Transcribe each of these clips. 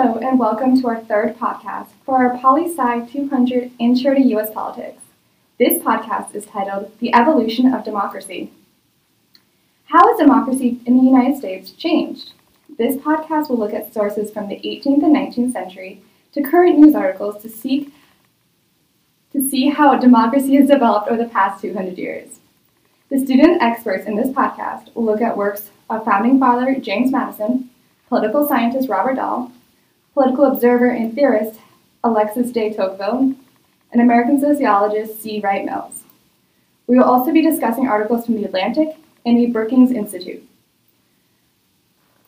Hello and welcome to our third podcast for our Poli-Sci 200 Intro to U.S. Politics. This podcast is titled The Evolution of Democracy. How has democracy in the United States changed? This podcast will look at sources from the 18th and 19th century to current news articles to see how democracy has developed over the past 200 years. The student experts in this podcast will look at works of Founding Father James Madison, political scientist Robert Dahl, political observer and theorist Alexis de Tocqueville, and American sociologist C. Wright Mills. We will also be discussing articles from The Atlantic and the Brookings Institute.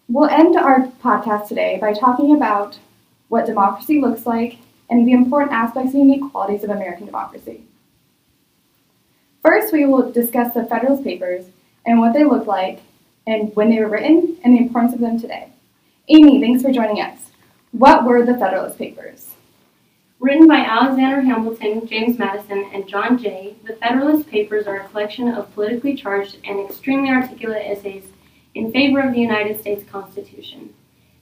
We'll end our podcast today by talking about what democracy looks like and the important aspects and inequalities of American democracy. First, we will discuss the Federalist Papers and what they looked like and when they were written and the importance of them today. Amy, thanks for joining us. What were the Federalist Papers? Written by Alexander Hamilton, James Madison, and John Jay, the Federalist Papers are a collection of politically charged and extremely articulate essays in favor of the United States Constitution.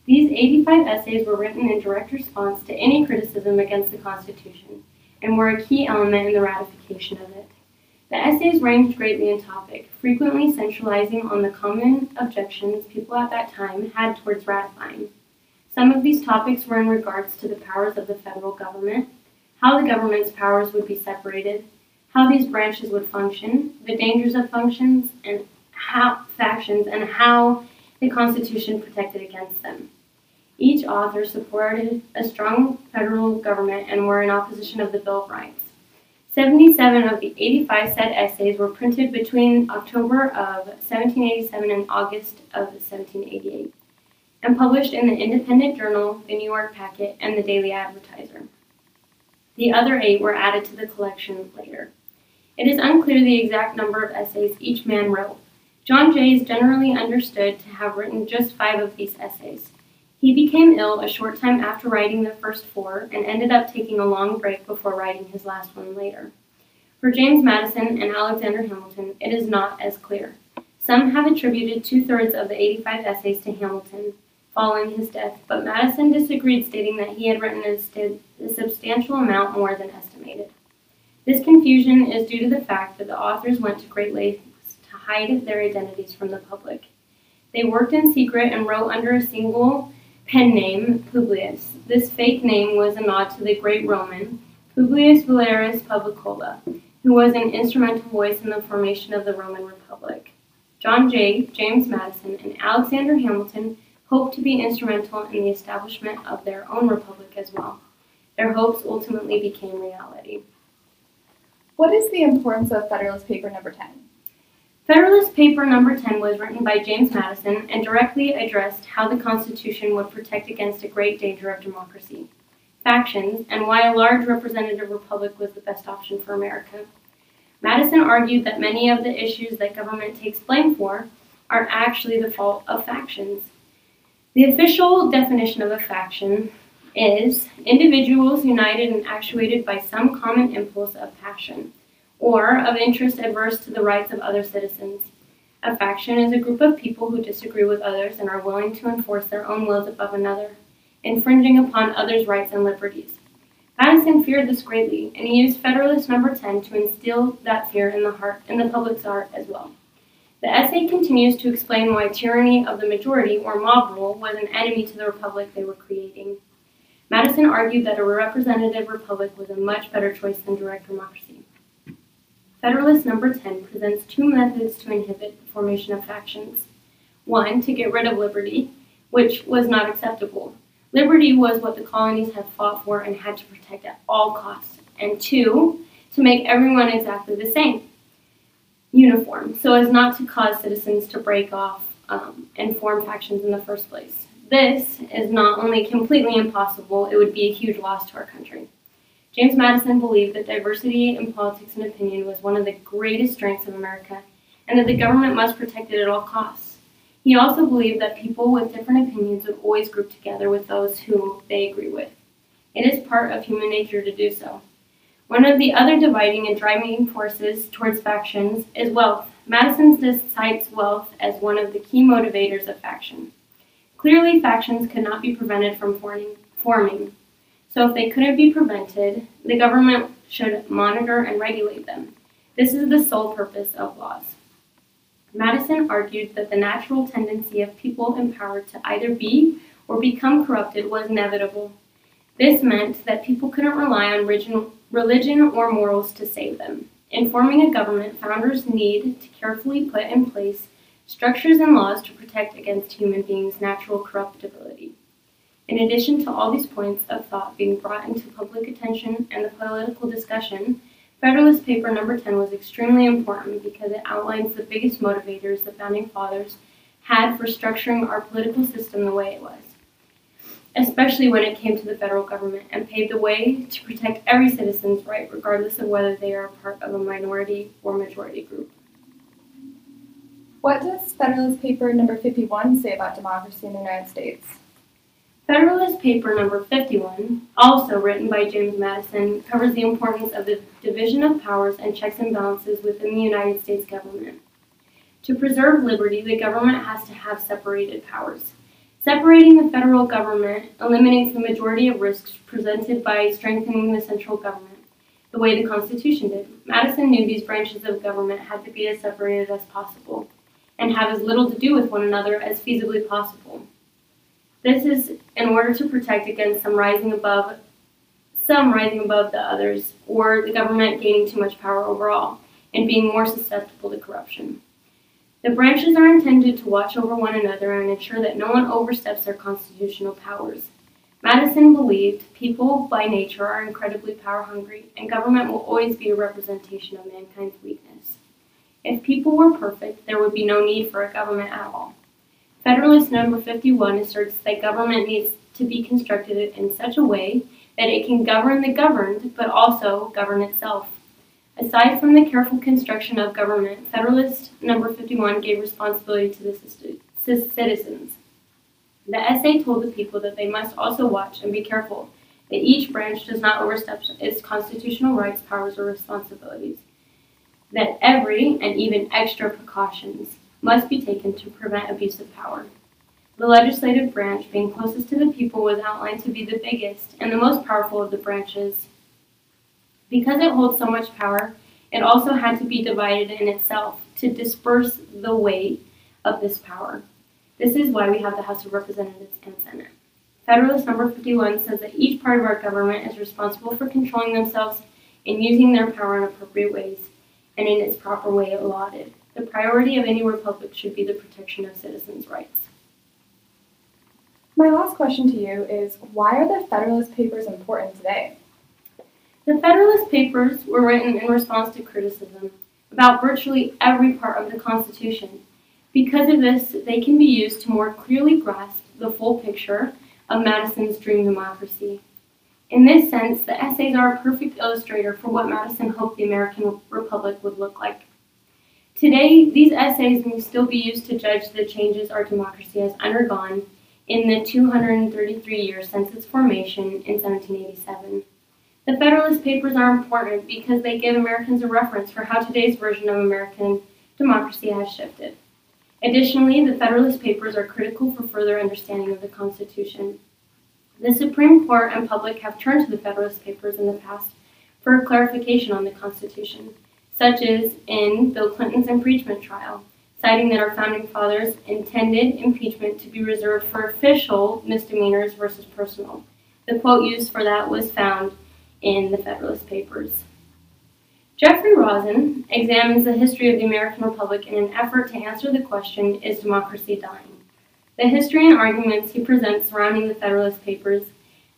These 85 essays were written in direct response to any criticism against the Constitution and were a key element in the ratification of it. The essays ranged greatly in topic, frequently centralizing on the common objections people at that time had towards ratifying. Some of these topics were in regards to the powers of the federal government, how the government's powers would be separated, how these branches would function, the dangers of functions and factions, and how the Constitution protected against them. Each author supported a strong federal government and were in opposition of the Bill of Rights. 77 of the 85 said essays were printed between October of 1787 and August of 1788, and published in the Independent Journal, the New York Packet, and the Daily Advertiser. The other 8 were added to the collection later. It is unclear the exact number of essays each man wrote. John Jay is generally understood to have written just 5 of these essays. He became ill a short time after writing the first 4 and ended up taking a long break before writing his last one later. For James Madison and Alexander Hamilton, it is not as clear. Some have attributed 2/3 of the 85 essays to Hamilton following his death, but Madison disagreed, stating that he had written a substantial amount more than estimated. This confusion is due to the fact that the authors went to great lengths to hide their identities from the public. They worked in secret and wrote under a single pen name, Publius. This fake name was a nod to the great Roman, Publius Valerius Publicola, who was an instrumental voice in the formation of the Roman Republic. John Jay, James Madison, and Alexander Hamilton hoped to be instrumental in the establishment of their own republic as well. Their hopes ultimately became reality. What is the importance of Federalist Paper No. 10? Federalist Paper No. 10 was written by James Madison and directly addressed how the Constitution would protect against a great danger of democracy, factions, and why a large representative republic was the best option for America. Madison argued that many of the issues that government takes blame for are actually the fault of factions. The official definition of a faction is individuals united and actuated by some common impulse of passion, or of interest adverse to the rights of other citizens. A faction is a group of people who disagree with others and are willing to enforce their own wills above another, infringing upon others' rights and liberties. Madison feared this greatly, and he used Federalist No. 10 to instill that fear in the public's heart as well. The essay continues to explain why tyranny of the majority, or mob rule, was an enemy to the republic they were creating. Madison argued that a representative republic was a much better choice than direct democracy. Federalist No. 10 presents 2 methods to inhibit the formation of factions. 1, to get rid of liberty, which was not acceptable. Liberty was what the colonies had fought for and had to protect at all costs. And 2, to make everyone exactly the same, uniform, so as not to cause citizens to break off and form factions in the first place. This is not only completely impossible, it would be a huge loss to our country. James Madison believed that diversity in politics and opinion was one of the greatest strengths of America, and that the government must protect it at all costs. He also believed that people with different opinions would always group together with those whom they agree with. It is part of human nature to do so. One of the other dividing and driving forces towards factions is wealth. Madison cites wealth as one of the key motivators of faction. Clearly, factions could not be prevented from forming. So if they couldn't be prevented, the government should monitor and regulate them. This is the sole purpose of laws. Madison argued that the natural tendency of people in power to either be or become corrupted was inevitable. This meant that people couldn't rely on religion or morals to save them. In forming a government, founders need to carefully put in place structures and laws to protect against human beings' natural corruptibility. In addition to all these points of thought being brought into public attention and the political discussion, Federalist Paper number 10 was extremely important because it outlines the biggest motivators the Founding Fathers had for structuring our political system the way it was, especially when it came to the federal government, and paved the way to protect every citizen's right, regardless of whether they are a part of a minority or majority group. What does Federalist Paper number 51 say about democracy in the United States? Federalist Paper number 51, also written by James Madison, covers the importance of the division of powers and checks and balances within the United States government. To preserve liberty, the government has to have separated powers. Separating the federal government eliminates the majority of risks presented by strengthening the central government, the way the Constitution did. Madison knew these branches of government had to be as separated as possible, and have as little to do with one another as feasibly possible. This is in order to protect against some rising above the others, or the government gaining too much power overall, and being more susceptible to corruption. The branches are intended to watch over one another and ensure that no one oversteps their constitutional powers. Madison believed people by nature are incredibly power-hungry, and government will always be a representation of mankind's weakness. If people were perfect, there would be no need for a government at all. Federalist number 51 asserts that government needs to be constructed in such a way that it can govern the governed, but also govern itself. Aside from the careful construction of government, Federalist number 51 gave responsibility to the citizens. The essay told the people that they must also watch and be careful that each branch does not overstep its constitutional rights, powers, or responsibilities, that every and even extra precautions must be taken to prevent abuse of power. The legislative branch, being closest to the people, was outlined to be the biggest and the most powerful of the branches. Because it holds so much power, it also had to be divided in itself to disperse the weight of this power. This is why we have the House of Representatives and Senate. Federalist number 51 says that each part of our government is responsible for controlling themselves and using their power in appropriate ways, and in its proper way allotted. The priority of any republic should be the protection of citizens' rights. My last question to you is, why are the Federalist Papers important today? The Federalist Papers were written in response to criticism about virtually every part of the Constitution. Because of this, they can be used to more clearly grasp the full picture of Madison's dream democracy. In this sense, the essays are a perfect illustrator for what Madison hoped the American Republic would look like. Today, these essays may still be used to judge the changes our democracy has undergone in the 233 years since its formation in 1787. The Federalist Papers are important because they give Americans a reference for how today's version of American democracy has shifted. Additionally, the Federalist Papers are critical for further understanding of the Constitution. The Supreme Court and public have turned to the Federalist Papers in the past for clarification on the Constitution, such as in Bill Clinton's impeachment trial, citing that our Founding Fathers intended impeachment to be reserved for official misdemeanors versus personal. The quote used for that was found in the Federalist Papers. Jeffrey Rosen examines the history of the American Republic in an effort to answer the question, is democracy dying? The history and arguments he presents surrounding the Federalist Papers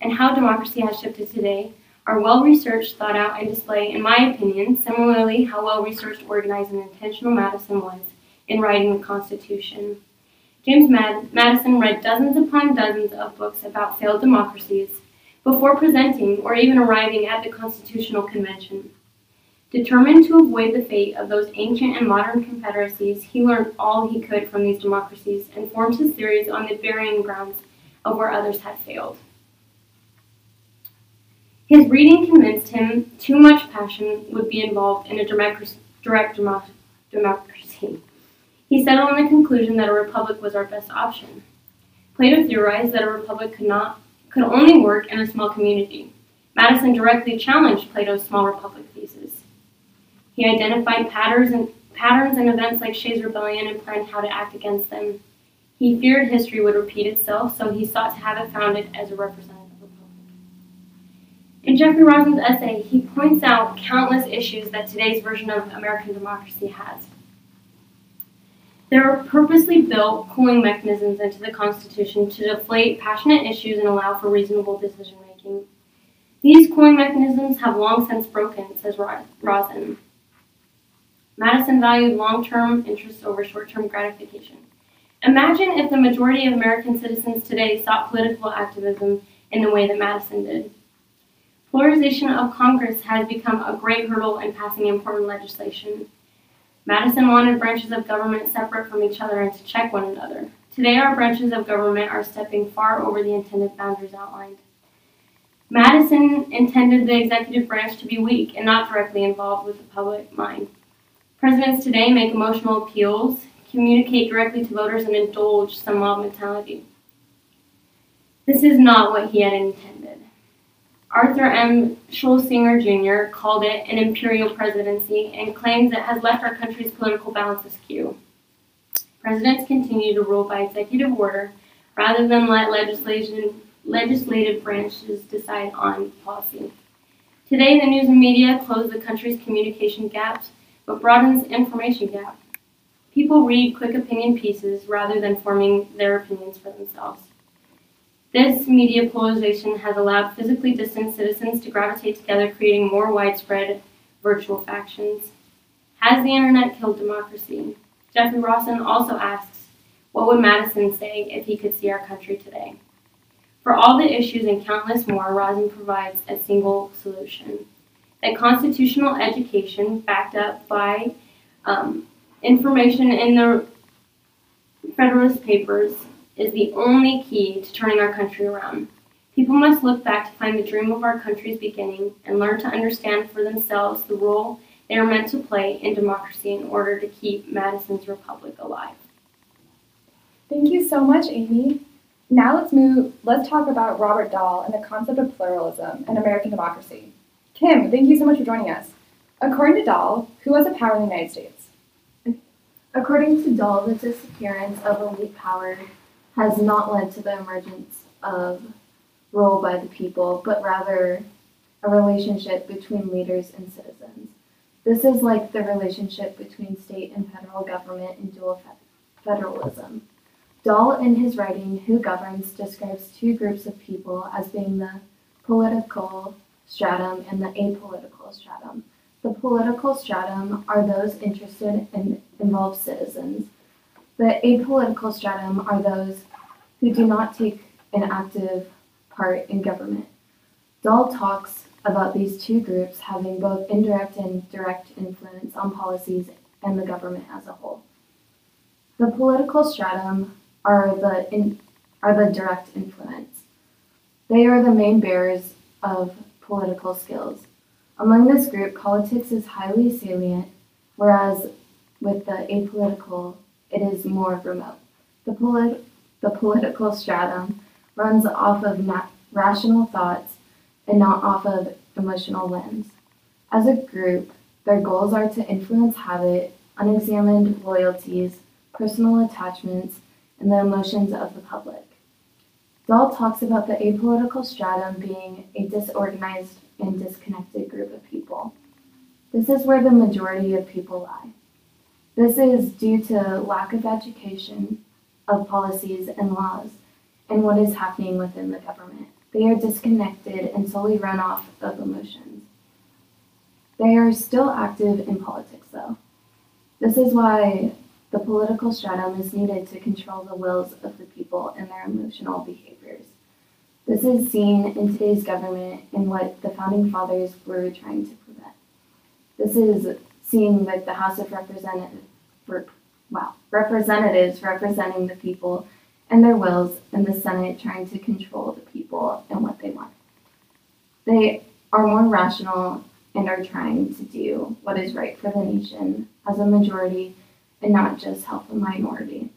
and how democracy has shifted today are well-researched, thought out, and display, in my opinion, similarly how well-researched, organized, and intentional Madison was in writing the Constitution. James Madison read dozens upon dozens of books about failed democracies before presenting or even arriving at the Constitutional Convention. Determined to avoid the fate of those ancient and modern confederacies, he learned all he could from these democracies and formed his theories on the burying grounds of where others had failed. His reading convinced him too much passion would be involved in a direct democracy. He settled on the conclusion that a republic was our best option. Plato theorized that a republic could only work in a small community. Madison directly challenged Plato's small republic thesis. He identified patterns and events like Shays' Rebellion and planned how to act against them. He feared history would repeat itself, so he sought to have it founded as a representative republic. In Jeffrey Rosen's essay, he points out countless issues that today's version of American democracy has. There are purposely built cooling mechanisms into the Constitution to deflate passionate issues and allow for reasonable decision-making. These cooling mechanisms have long since broken, says Rosen. Madison valued long-term interests over short-term gratification. Imagine if the majority of American citizens today sought political activism in the way that Madison did. Polarization of Congress has become a great hurdle in passing important legislation. Madison wanted branches of government separate from each other and to check one another. Today, our branches of government are stepping far over the intended boundaries outlined. Madison intended the executive branch to be weak and not directly involved with the public mind. Presidents today make emotional appeals, communicate directly to voters, and indulge some mob mentality. This is not what he had intended. Arthur M. Schlesinger Jr. called it an imperial presidency and claims it has left our country's political balance askew. Presidents continue to rule by executive order rather than let legislative branches decide on policy. Today, the news and media close the country's communication gaps, but broadens the information gap. People read quick opinion pieces rather than forming their opinions for themselves. This media polarization has allowed physically distant citizens to gravitate together, creating more widespread virtual factions. Has the internet killed democracy? Jeffrey Rosen also asks, what would Madison say if he could see our country today? For all the issues and countless more, Rosen provides a single solution. That constitutional education, backed up by information in the Federalist Papers, is the only key to turning our country around. People must look back to find the dream of our country's beginning and learn to understand for themselves the role they are meant to play in democracy in order to keep Madison's republic alive. Thank you so much, Amy. Now let's talk about Robert Dahl and the concept of pluralism and American democracy. Kim, thank you so much for joining us. According to Dahl, who has the power in the United States? According to Dahl, the disappearance of elite power has not led to the emergence of rule by the people, but rather a relationship between leaders and citizens. This is like the relationship between state and federal government in dual federalism. Dahl, in his writing, Who Governs?, describes two groups of people as being the political stratum and the apolitical stratum. The political stratum are those interested and involved citizens. The apolitical stratum are those who do not take an active part in government. Dahl talks about these two groups having both indirect and direct influence on policies and the government as a whole. The political stratum are the direct influence. They are the main bearers of political skills. Among this group, politics is highly salient, whereas with the apolitical, it is more remote. The political stratum runs off of rational thoughts and not off of emotional lens. As a group, their goals are to influence habit, unexamined loyalties, personal attachments, and the emotions of the public. Dahl talks about the apolitical stratum being a disorganized and disconnected group of people. This is where the majority of people lie. This is due to lack of education of policies and laws and what is happening within the government. They are disconnected and solely run off of emotions. They are still active in politics, though. This is why the political stratum is needed to control the wills of the people and their emotional behaviors. This is seen in today's government and what the Founding Fathers were trying to prevent. This is seen with the House of Representatives representing the people and their wills, and the Senate trying to control the people and what they want. They are more rational and are trying to do what is right for the nation as a majority and not just help a minority.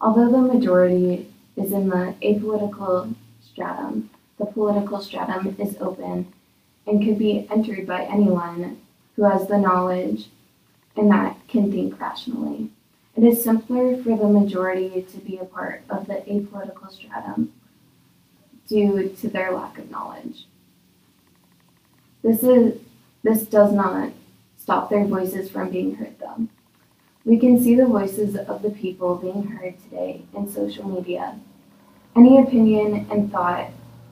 Although the majority is in the apolitical stratum. The political stratum is open and can be entered by anyone who has the knowledge and that can think rationally. It is simpler for the majority to be a part of the apolitical stratum due to their lack of knowledge. This does not stop their voices from being heard, though. We can see the voices of the people being heard today in social media. Any opinion and thought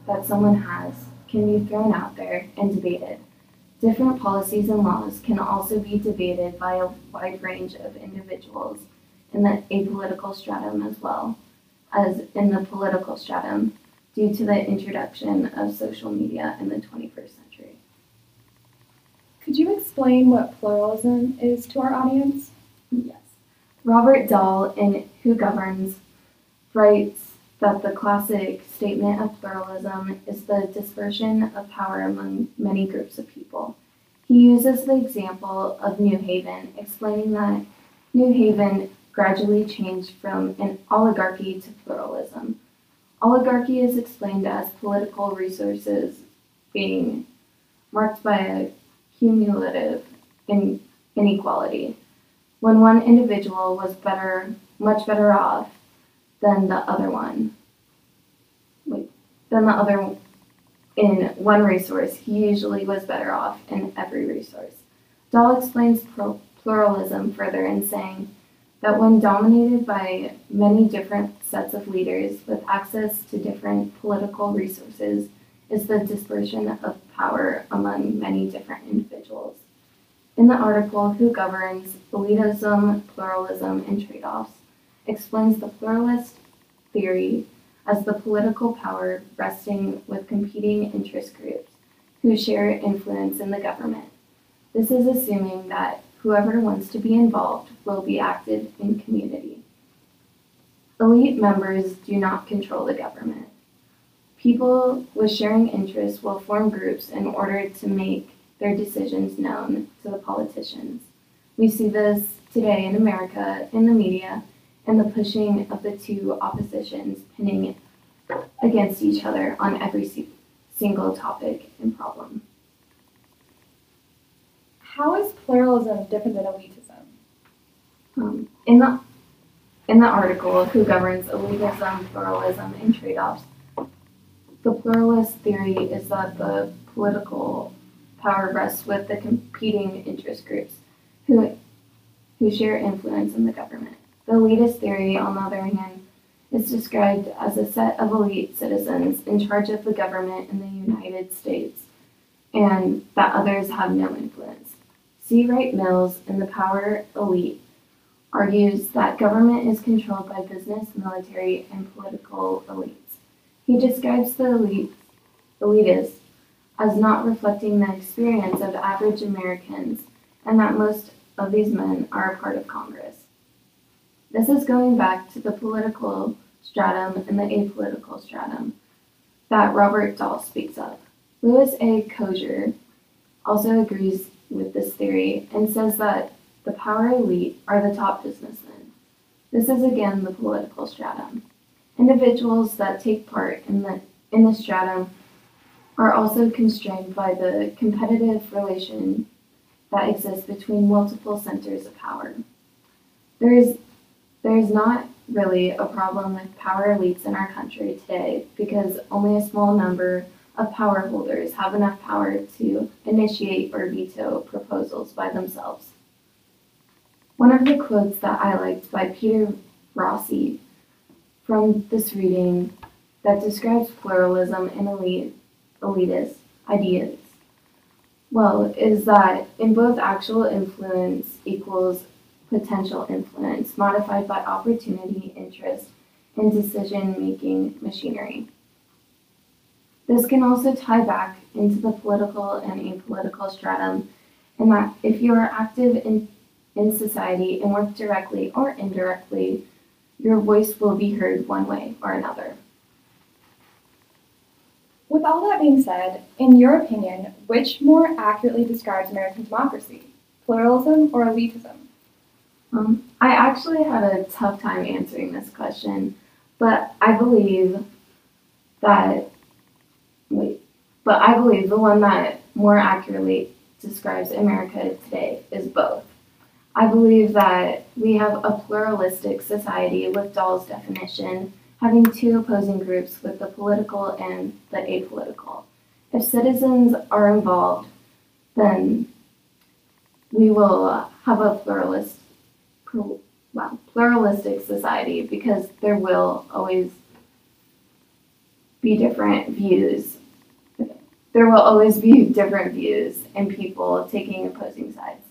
that someone has can be thrown out there and debated. Different policies and laws can also be debated by a wide range of individuals in the apolitical stratum as well as in the political stratum due to the introduction of social media in the 21st century. Could you explain what pluralism is to our audience? Yes. Robert Dahl in Who Governs? Writes that the classic statement of pluralism is the dispersion of power among many groups of people. He uses the example of New Haven, explaining that New Haven gradually changed from an oligarchy to pluralism. Oligarchy is explained as political resources being marked by a cumulative inequality. When one individual was much better off than the other one. In one resource, he usually was better off in every resource. Dahl explains pluralism further in saying that when dominated by many different sets of leaders with access to different political resources is the dispersion of power among many different individuals. In the article, Who Governs? Elitism, Pluralism, and Trade-Offs, explains the pluralist theory as the political power resting with competing interest groups who share influence in the government. This is assuming that whoever wants to be involved will be active in community. Elite members do not control the government. People with sharing interests will form groups in order to make their decisions known to the politicians. We see this today in America, in the media, and the pushing of the two oppositions pinning against each other on every single topic and problem. How is pluralism different than elitism? In the article, Who Governs? Elitism, Pluralism, and Trade-Offs, the pluralist theory is that the political power rests with the competing interest groups who share influence in the government. The elitist theory, on the other hand, is described as a set of elite citizens in charge of the government in the United States, and that others have no influence. C. Wright Mills in The Power Elite argues that government is controlled by business, military, and political elites. He describes the elitists as not reflecting the experience of average Americans, and that most of these men are a part of Congress. This is going back to the political stratum and the apolitical stratum that Robert Dahl speaks of. Louis A. Koger also agrees with this theory and says that the power elite are the top businessmen. This is again the political stratum. Individuals that take part in the stratum are also constrained by the competitive relation that exists between multiple centers of power. There is not really a problem with power elites in our country today because only a small number of power holders have enough power to initiate or veto proposals by themselves. One of the quotes that I liked by Peter Rossi from this reading that describes pluralism and elitist ideas well is that in both actual influence equals potential influence, modified by opportunity, interest, and decision-making machinery. This can also tie back into the political and apolitical stratum, in that if you are active in society and work directly or indirectly, your voice will be heard one way or another. With all that being said, in your opinion, which more accurately describes American democracy, pluralism or elitism? I actually had a tough time answering this question. But I believe the one that more accurately describes America today is both. I believe that we have a pluralistic society with Dahl's definition, having two opposing groups with the political and the apolitical. If citizens are involved, then we will have a pluralistic society, because there will always be different views. There will always be different views and people taking opposing sides.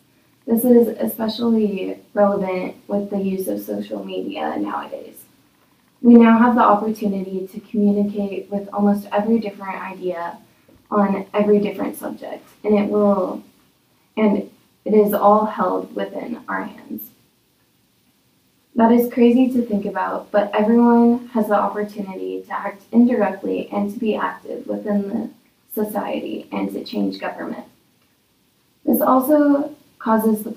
This is especially relevant with the use of social media nowadays. We now have the opportunity to communicate with almost every different idea on every different subject, and it is all held within our hands. That is crazy to think about, but everyone has the opportunity to act indirectly and to be active within the society and to change government. This also causes the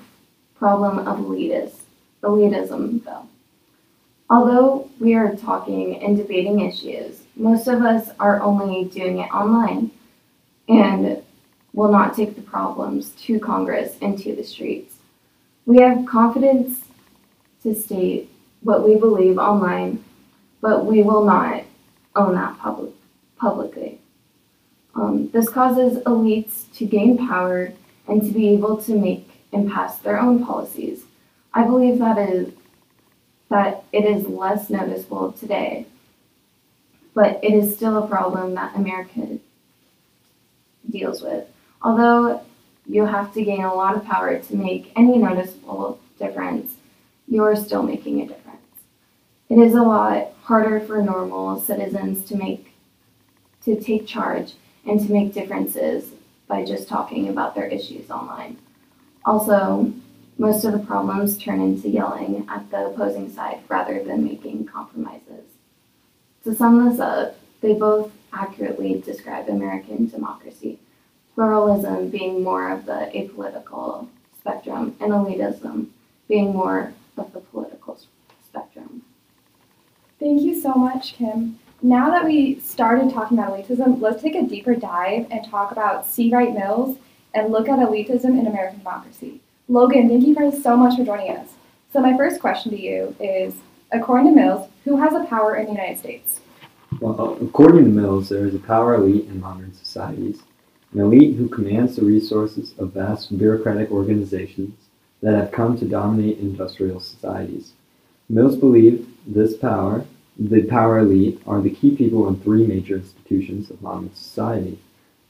problem of elitism, though. Although we are talking and debating issues, most of us are only doing it online and will not take the problems to Congress and to the streets. We have confidence to state what we believe online, but we will not own that publicly. This causes elites to gain power and to be able to make and pass their own policies. I believe that it is less noticeable today, but it is still a problem that America deals with. Although you have to gain a lot of power to make any noticeable difference, you are still making a difference. It is a lot harder for normal citizens to take charge and to make differences by just talking about their issues online. Also, most of the problems turn into yelling at the opposing side rather than making compromises. To sum this up, they both accurately describe American democracy, pluralism being more of the apolitical spectrum and elitism being more of the political spectrum. Thank you so much, Kim. Now that we started talking about elitism, let's take a deeper dive and talk about C. Wright Mills and look at elitism in American democracy. Logan, thank you guys so much for joining us. So my first question to you is, according to Mills, who has the power in the United States? Well, according to Mills, there is a power elite in modern societies, an elite who commands the resources of vast bureaucratic organizations that have come to dominate industrial societies. Mills believed this power, the power elite, are the key people in three major institutions of modern society.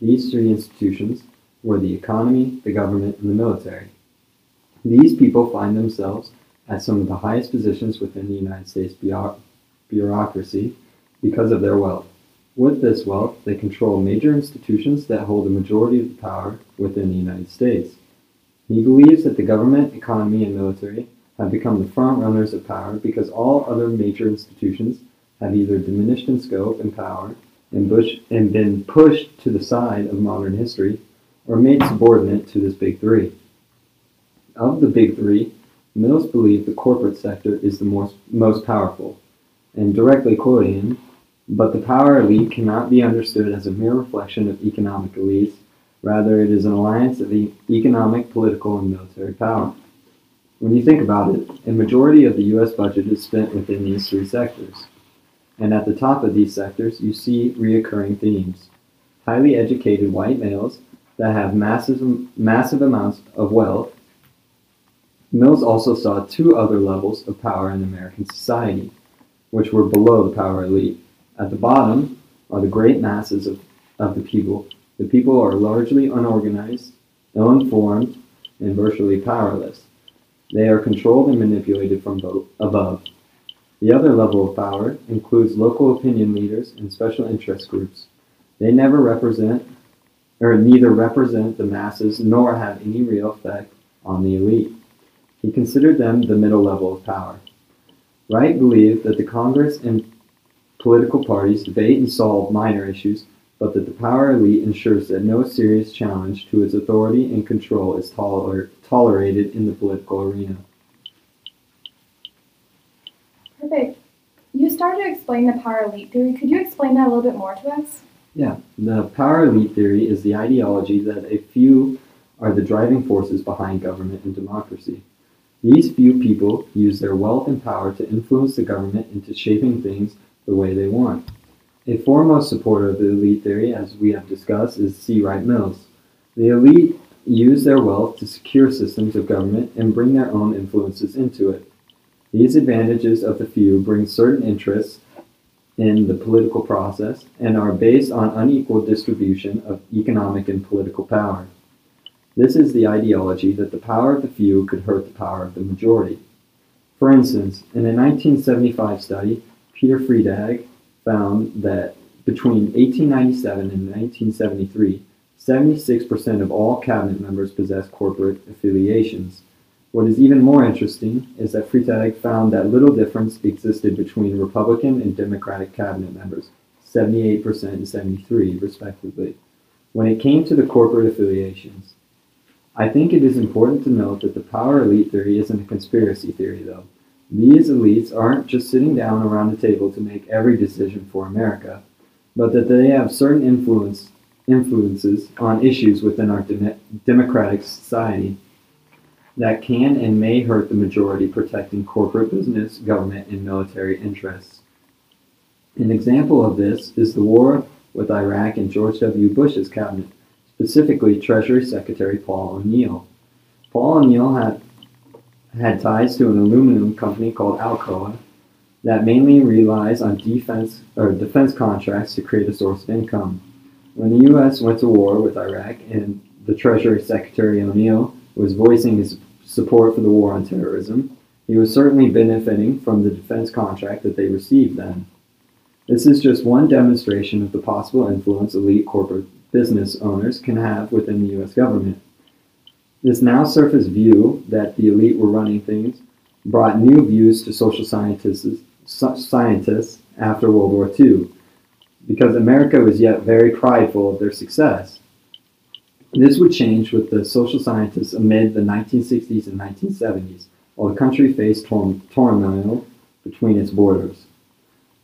These three institutions were the economy, the government, and the military. These people find themselves at some of the highest positions within the United States bureaucracy because of their wealth. With this wealth, they control major institutions that hold the majority of the power within the United States. He believes that the government, economy, and military have become the front runners of power because all other major institutions have either diminished in scope and power and been pushed to the side of modern history or made subordinate to this big three. Of the big three, Mills believed the corporate sector is the most powerful, and directly quoting him, "But the power elite cannot be understood as a mere reflection of economic elites, rather it is an alliance of economic, political, and military power." When you think about it, a majority of the U.S. budget is spent within these three sectors. And at the top of these sectors, you see reoccurring themes. Highly educated white males that have massive amounts of wealth. Mills also saw two other levels of power in American society, which were below the power elite. At the bottom are the great masses of the people. The people are largely unorganized, ill-informed, and virtually powerless. They are controlled and manipulated from above. The other level of power includes local opinion leaders and special interest groups. They neither represent the masses nor have any real effect on the elite. He considered them the middle level of power. Wright believed that the Congress and political parties debate and solve minor issues, but that the power elite ensures that no serious challenge to its authority and control is tolerated in the political arena. Perfect. You started to explain the power elite theory. Could you explain that a little bit more to us? Yeah, the power elite theory is the ideology that a few are the driving forces behind government and democracy. These few people use their wealth and power to influence the government into shaping things the way they want. A foremost supporter of the elite theory, as we have discussed, is C. Wright Mills. The elite use their wealth to secure systems of government and bring their own influences into it. These advantages of the few bring certain interests in the political process and are based on unequal distribution of economic and political power. This is the ideology that the power of the few could hurt the power of the majority. For instance, in a 1975 study, Peter Friedag found that between 1897 and 1973, 76% of all cabinet members possessed corporate affiliations. What is even more interesting is that Friedag found that little difference existed between Republican and Democratic cabinet members, 78% and 73%, respectively, when it came to the corporate affiliations. I think it is important to note that the power elite theory isn't a conspiracy theory, though. These elites aren't just sitting down around a table to make every decision for America, but that they have certain influences on issues within our democratic society that can and may hurt the majority, protecting corporate business, government, and military interests. An example of this is the war with Iraq and George W. Bush's cabinet, specifically Treasury Secretary Paul O'Neill. Paul O'Neill had ties to an aluminum company called Alcoa that mainly relies on defense contracts to create a source of income. When the U.S. went to war with Iraq and the Treasury Secretary O'Neill was voicing his support for the war on terrorism, he was certainly benefiting from the defense contract that they received then. This is just one demonstration of the possible influence elite corporate business owners can have within the U.S. government. This now surface view that the elite were running things brought new views to social scientists after World War II, because America was yet very prideful of their success. This would change with the social scientists amid the 1960s and 1970s, while the country faced turmoil between its borders.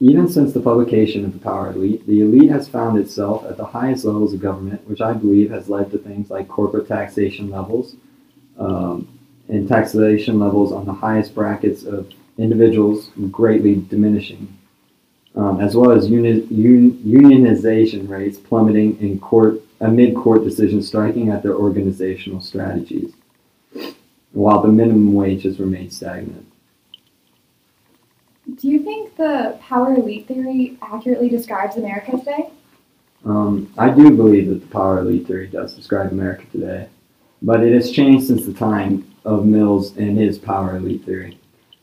Even since the publication of The Power Elite, the elite has found itself at the highest levels of government, which I believe has led to things like corporate taxation levels and taxation levels on the highest brackets of individuals greatly diminishing, as well as unionization rates plummeting in amid court decisions striking at their organizational strategies, while the minimum wages remain stagnant. Do you think the power elite theory accurately describes America today? I do believe that the power elite theory does describe America today, but it has changed since the time of Mills and his power elite theory.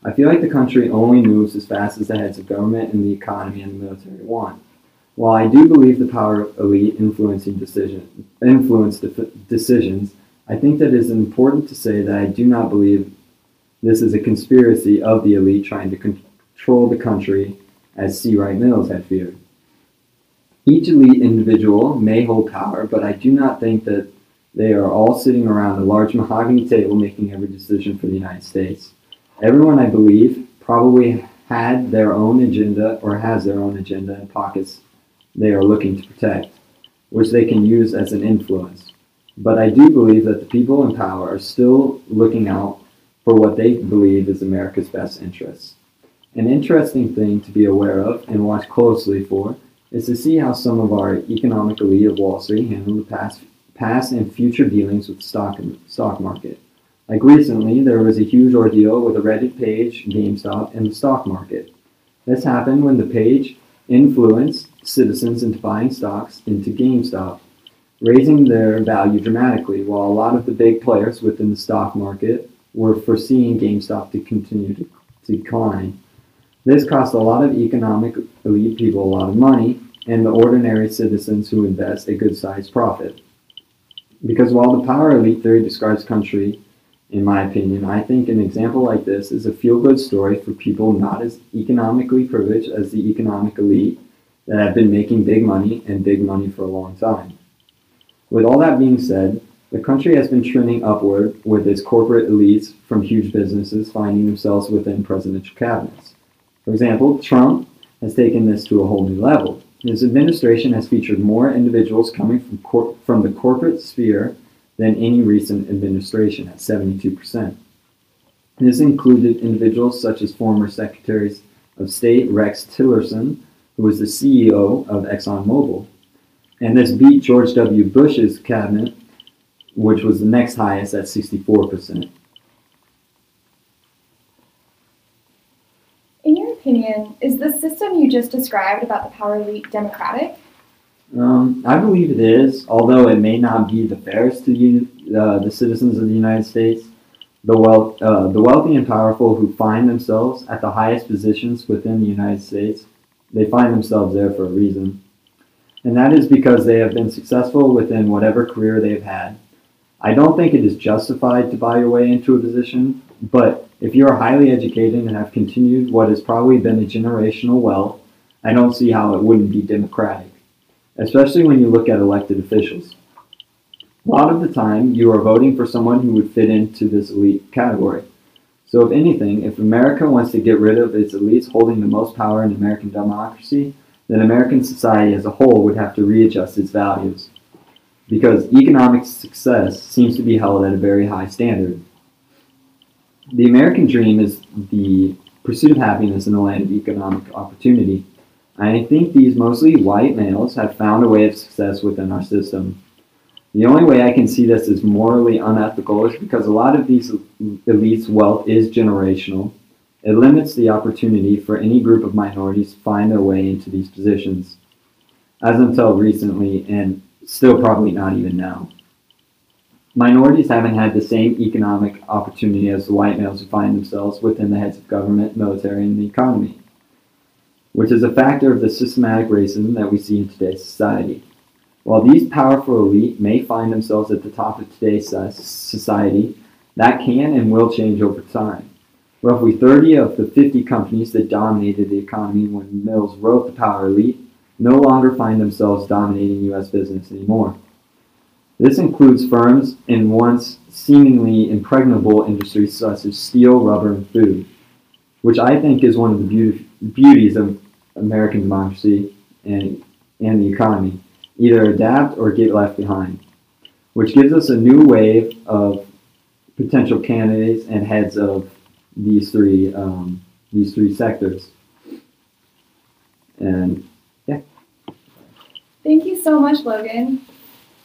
I feel like the country only moves as fast as the heads of government and the economy and the military want. While I do believe the power elite influence decisions, I think that it is important to say that I do not believe this is a conspiracy of the elite trying to control the country, as C. Wright Mills had feared. Each elite individual may hold power, but I do not think that they are all sitting around a large mahogany table making every decision for the United States. Everyone, I believe, probably had their own agenda or has their own agenda in pockets they are looking to protect, which they can use as an influence. But I do believe that the people in power are still looking out for what they believe is America's best interests. An interesting thing to be aware of and watch closely for is to see how some of our economic elite of Wall Street handle the past and future dealings with the stock market. Like recently, there was a huge ordeal with a Reddit page, GameStop, and the stock market. This happened when the page influenced citizens into buying stocks into GameStop, raising their value dramatically, while a lot of the big players within the stock market were foreseeing GameStop to continue to decline. This cost a lot of economic elite people a lot of money, and the ordinary citizens who invest a good-sized profit. Because while the power elite theory describes country, in my opinion, I think an example like this is a feel-good story for people not as economically privileged as the economic elite that have been making big money for a long time. With all that being said, the country has been trending upward, with its corporate elites from huge businesses finding themselves within presidential cabinets. For example, Trump has taken this to a whole new level. His administration has featured more individuals coming from the corporate sphere than any recent administration at 72%. This included individuals such as former Secretaries of State Rex Tillerson, who was the CEO of ExxonMobil. And this beat George W. Bush's cabinet, which was the next highest at 64%. In your opinion, is the system you just described about the power elite democratic? I believe it is, although it may not be the fairest to the citizens of the United States. The wealthy and powerful who find themselves at the highest positions within the United States, they find themselves there for a reason. And that is because they have been successful within whatever career they've had. I don't think it is justified to buy your way into a position, but if you are highly educated and have continued what has probably been a generational wealth, I don't see how it wouldn't be democratic, especially when you look at elected officials. A lot of the time, you are voting for someone who would fit into this elite category. So if anything, if America wants to get rid of its elites holding the most power in American democracy, then American society as a whole would have to readjust its values, because economic success seems to be held at a very high standard. The American dream is the pursuit of happiness in a land of economic opportunity. I think these mostly white males have found a way of success within our system. The only way I can see this is morally unethical is because a lot of these elites' wealth is generational. It limits the opportunity for any group of minorities to find their way into these positions, as until recently, and still probably not even now. Minorities haven't had the same economic opportunity as the white males who find themselves within the heads of government, military, and the economy, which is a factor of the systematic racism that we see in today's society. While these powerful elite may find themselves at the top of today's society, that can and will change over time. Roughly 30 of the 50 companies that dominated the economy when Mills wrote The Power Elite no longer find themselves dominating U.S. business anymore. This includes firms in once seemingly impregnable industries such as steel, rubber, and food, which I think is one of the beauties of American democracy and the economy, either adapt or get left behind, which gives us a new wave of potential candidates and heads of these three sectors. And yeah. Thank you so much, Logan.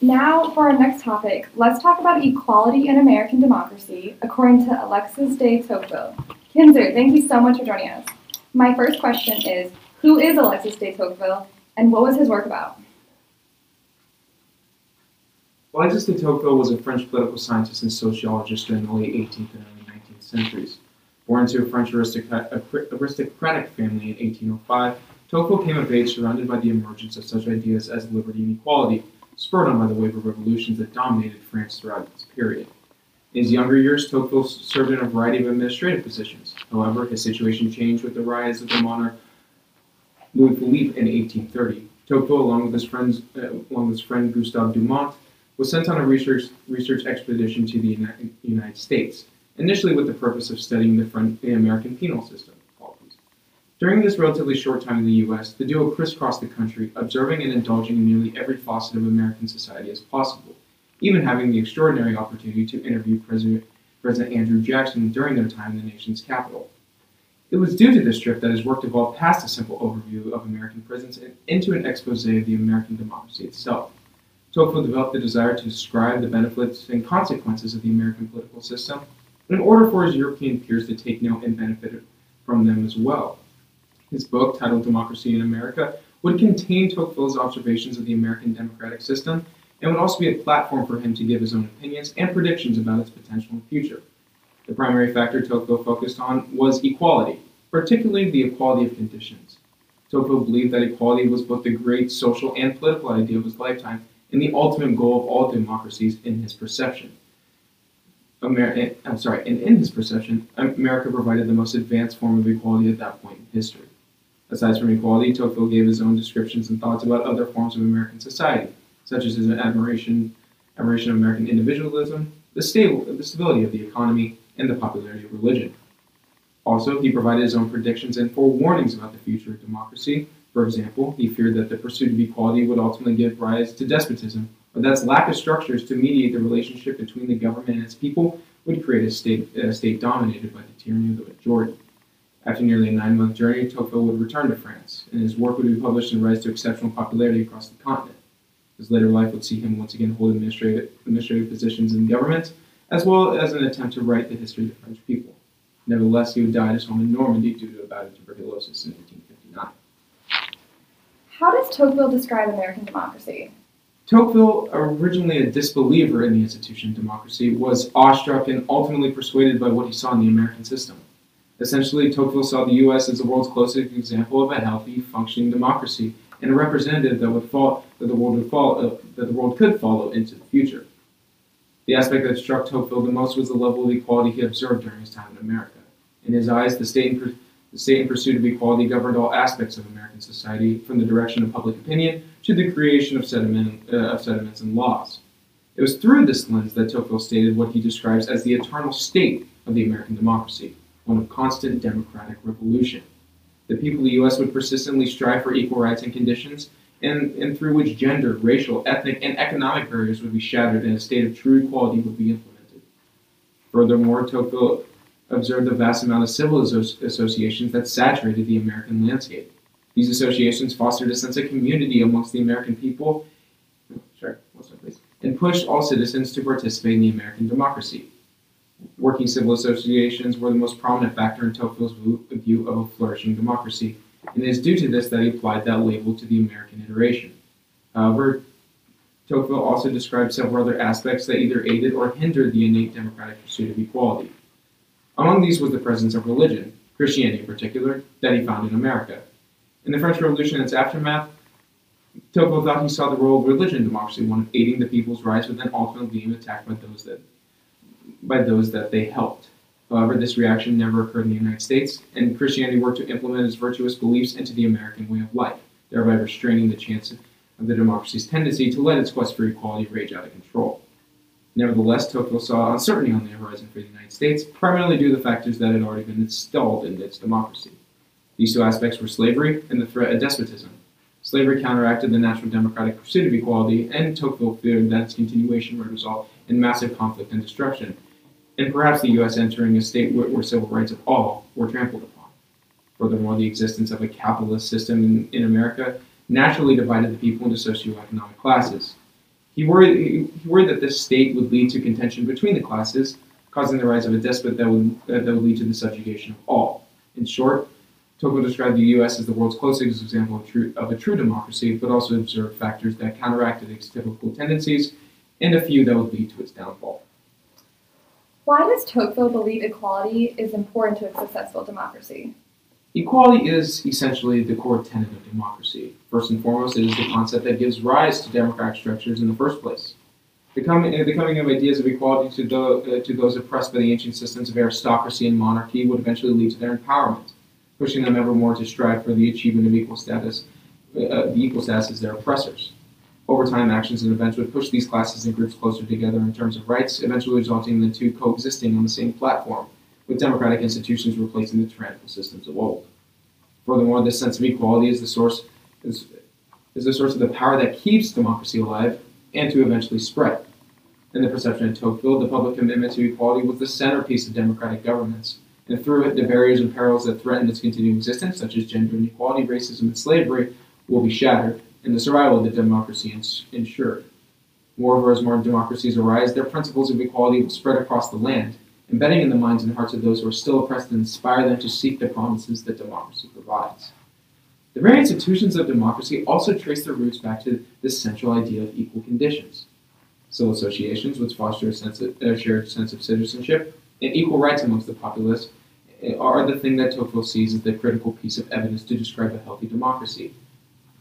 Now for our next topic, let's talk about equality in American democracy, according to Alexis de Tocqueville. Kinzer, thank you so much for joining us. My first question is, who is Alexis de Tocqueville and what was his work about? Well, Alexis de Tocqueville was a French political scientist and sociologist during the late 18th and early 19th centuries. Born to a French aristocratic family in 1805, Tocqueville came of age surrounded by the emergence of such ideas as liberty and equality, spurred on by the wave of revolutions that dominated France throughout this period. In his younger years, Tocqueville served in a variety of administrative positions. However, his situation changed with the rise of the monarch Louis Philippe in 1830. Tocqueville, along with his friend Gustave Dumont, was sent on a research expedition to the United States, initially with the purpose of studying the American penal system. During this relatively short time in the U.S., the duo crisscrossed the country, observing and indulging in nearly every facet of American society as possible, even having the extraordinary opportunity to interview President Andrew Jackson during their time in the nation's capital. It was due to this trip that his work evolved past a simple overview of American prisons and into an expose of the American democracy itself. Tocqueville developed the desire to describe the benefits and consequences of the American political system, in order for his European peers to take note and benefit from them as well. His book, titled Democracy in America, would contain Tocqueville's observations of the American democratic system and would also be a platform for him to give his own opinions and predictions about its potential in the future. The primary factor Tocqueville focused on was equality, particularly the equality of conditions. Tocqueville believed that equality was both the great social and political idea of his lifetime and the ultimate goal of all democracies in his perception. America provided the most advanced form of equality at that point in history. Aside from equality, Tocqueville gave his own descriptions and thoughts about other forms of American society, such as his admiration of American individualism, the stability of the economy, and the popularity of religion. Also, he provided his own predictions and forewarnings about the future of democracy. For example, he feared that the pursuit of equality would ultimately give rise to despotism, or that its lack of structures to mediate the relationship between the government and its people would create a state dominated by the tyranny of the majority. After nearly a 9-month journey, Tocqueville would return to France, and his work would be published and rise to exceptional popularity across the continent. His later life would see him once again hold administrative positions in government, as well as an attempt to write the history of the French people. Nevertheless, he would die at his home in Normandy due to a bout of tuberculosis in 1859. How does Tocqueville describe American democracy? Tocqueville, originally a disbeliever in the institution of democracy, was awestruck and ultimately persuaded by what he saw in the American system. Essentially, Tocqueville saw the U.S. as the world's closest example of a healthy, functioning democracy, and a representative that the world could follow into the future. The aspect that struck Tocqueville the most was the level of equality he observed during his time in America. In his eyes, the state in pursuit of equality governed all aspects of American society, from the direction of public opinion to the creation of sediments and laws. It was through this lens that Tocqueville stated what he describes as the eternal state of the American democracy, one of constant democratic revolution. The people of the U.S. would persistently strive for equal rights and conditions, and through which gender, racial, ethnic, and economic barriers would be shattered and a state of true equality would be implemented. Furthermore, Tocqueville observed the vast amount of civil associations that saturated the American landscape. These associations fostered a sense of community amongst the American people and pushed all citizens to participate in the American democracy. Working civil associations were the most prominent factor in Tocqueville's view of a flourishing democracy, and it is due to this that he applied that label to the American iteration. However, Tocqueville also described several other aspects that either aided or hindered the innate democratic pursuit of equality. Among these was the presence of religion, Christianity in particular, that he found in America. In the French Revolution and its aftermath, Tocqueville thought he saw the role of religion in democracy, one of aiding the people's rights, but then ultimately being attacked by those that they helped. However, this reaction never occurred in the United States, and Christianity worked to implement its virtuous beliefs into the American way of life, thereby restraining the chance of the democracy's tendency to let its quest for equality rage out of control. Nevertheless, Tocqueville saw uncertainty on the horizon for the United States, primarily due to the factors that had already been installed in its democracy. These two aspects were slavery and the threat of despotism. Slavery counteracted the natural democratic pursuit of equality, and Tocqueville feared that its continuation would result in massive conflict and destruction, and perhaps the U.S. entering a state where civil rights of all were trampled upon. Furthermore, the existence of a capitalist system in America naturally divided the people into socioeconomic classes. He worried that this state would lead to contention between the classes, causing the rise of a despot that would lead to the subjugation of all. In short, Tocqueville described the U.S. as the world's closest example of a true democracy, but also observed factors that counteracted its typical tendencies, and a few that would lead to its downfall. Why does Tocqueville believe equality is important to a successful democracy? Equality is essentially the core tenet of democracy. First and foremost, it is the concept that gives rise to democratic structures in the first place. The coming of ideas of equality to those oppressed by the ancient systems of aristocracy and monarchy would eventually lead to their empowerment, pushing them ever more to strive for the achievement of equal status as their oppressors. Over time, actions and events would push these classes and groups closer together in terms of rights, eventually resulting in the two coexisting on the same platform, with democratic institutions replacing the tyrannical systems of old. Furthermore, this sense of equality is the source of the power that keeps democracy alive and to eventually spread. In the perception of Tocqueville, the public commitment to equality was the centerpiece of democratic governments, and through it, the barriers and perils that threatened its continued existence, such as gender inequality, racism, and slavery, will be shattered, and the survival of the democracy ensured. Moreover, as more democracies arise, their principles of equality will spread across the land, embedding in the minds and hearts of those who are still oppressed and inspire them to seek the promises that democracy provides. The very institutions of democracy also trace their roots back to this central idea of equal conditions. Civil associations, which foster a shared sense of citizenship and equal rights amongst the populace, are the thing that Tocqueville sees as the critical piece of evidence to describe a healthy democracy.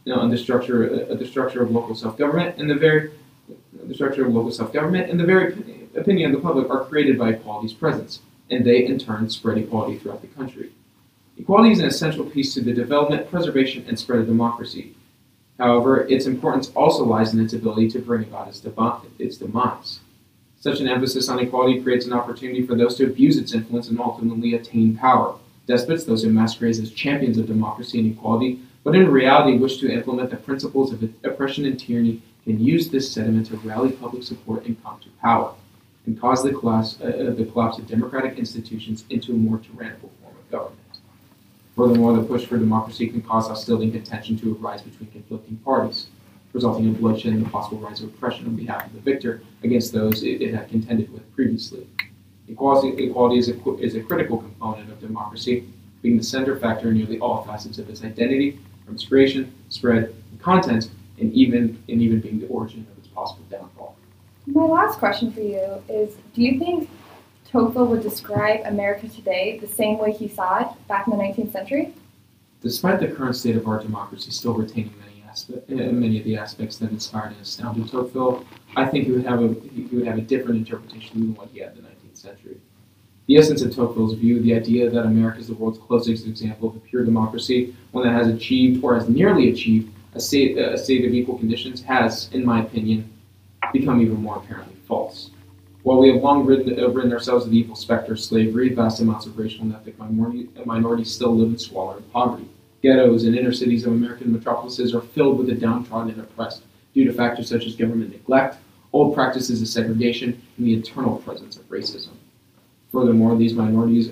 And the structure of local self-government and the very opinion of the public are created by equality's presence, and they in turn spread equality throughout the country. Equality is an essential piece to the development, preservation, and spread of democracy. However, its importance also lies in its ability to bring about its demise. Such an emphasis on equality creates an opportunity for those to abuse its influence and ultimately attain power, despots, those who masquerade as champions of democracy and equality, but in reality wish to implement the principles of oppression and tyranny, can use this sentiment to rally public support and come to power, and cause the collapse of democratic institutions into a more tyrannical form of government. Furthermore, the push for democracy can cause hostility and tension to arise between conflicting parties, resulting in bloodshed and the possible rise of oppression on behalf of the victor against those it had contended with previously. Equality is a critical component of democracy, being the center factor in nearly all facets of its identity, from its creation, spread, and content, and even being the origin of its possible downfall. My last question for you is, do you think Tocqueville would describe America today the same way he saw it back in the 19th century? Despite the current state of our democracy still retaining many of the aspects that inspired and astounded Tocqueville, I think he would have a different interpretation than what he had in the 19th century. The essence of Tocqueville's view, the idea that America is the world's closest example of a pure democracy, one that has achieved, or has nearly achieved, a state of equal conditions, has, in my opinion, become even more apparently false. While we have long ridden ourselves of the evil specter of slavery, vast amounts of racial and ethnic minorities still live in squalor and poverty. Ghettos and inner cities of American metropolises are filled with the downtrodden and oppressed due to factors such as government neglect, old practices of segregation, and the eternal presence of racism. Furthermore, these minorities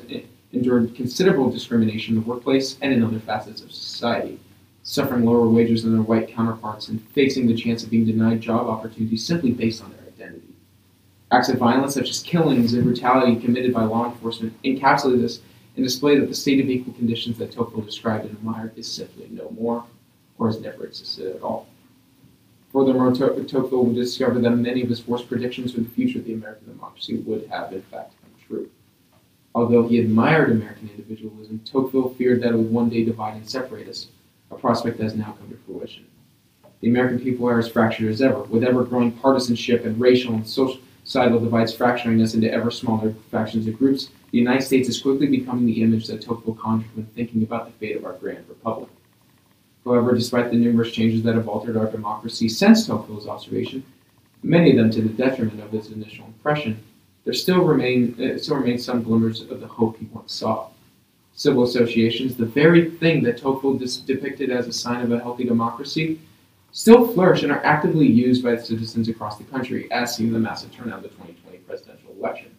endured considerable discrimination in the workplace and in other facets of society, suffering lower wages than their white counterparts and facing the chance of being denied job opportunities simply based on their identity. Acts of violence such as killings and brutality committed by law enforcement encapsulate this and display that the state of equal conditions that Tocqueville described and admired is simply no more, or has never existed at all. Furthermore, Tocqueville would discover that many of his worst predictions for the future of the American democracy would have, in fact, come true. Although he admired American individualism, Tocqueville feared that it would one day divide and separate us, a prospect that has now come to fruition. The American people are as fractured as ever, with ever-growing partisanship and racial and societal divides fracturing us into ever smaller factions and groups. The United States is quickly becoming the image that Tocqueville conjured when thinking about the fate of our grand republic. However, despite the numerous changes that have altered our democracy since Tocqueville's observation, many of them to the detriment of his initial impression, there still remain some glimmers of the hope he once saw. Civil associations, the very thing that Tocqueville depicted as a sign of a healthy democracy, still flourish and are actively used by citizens across the country, as seen in the massive turnout of the 2020 presidential election.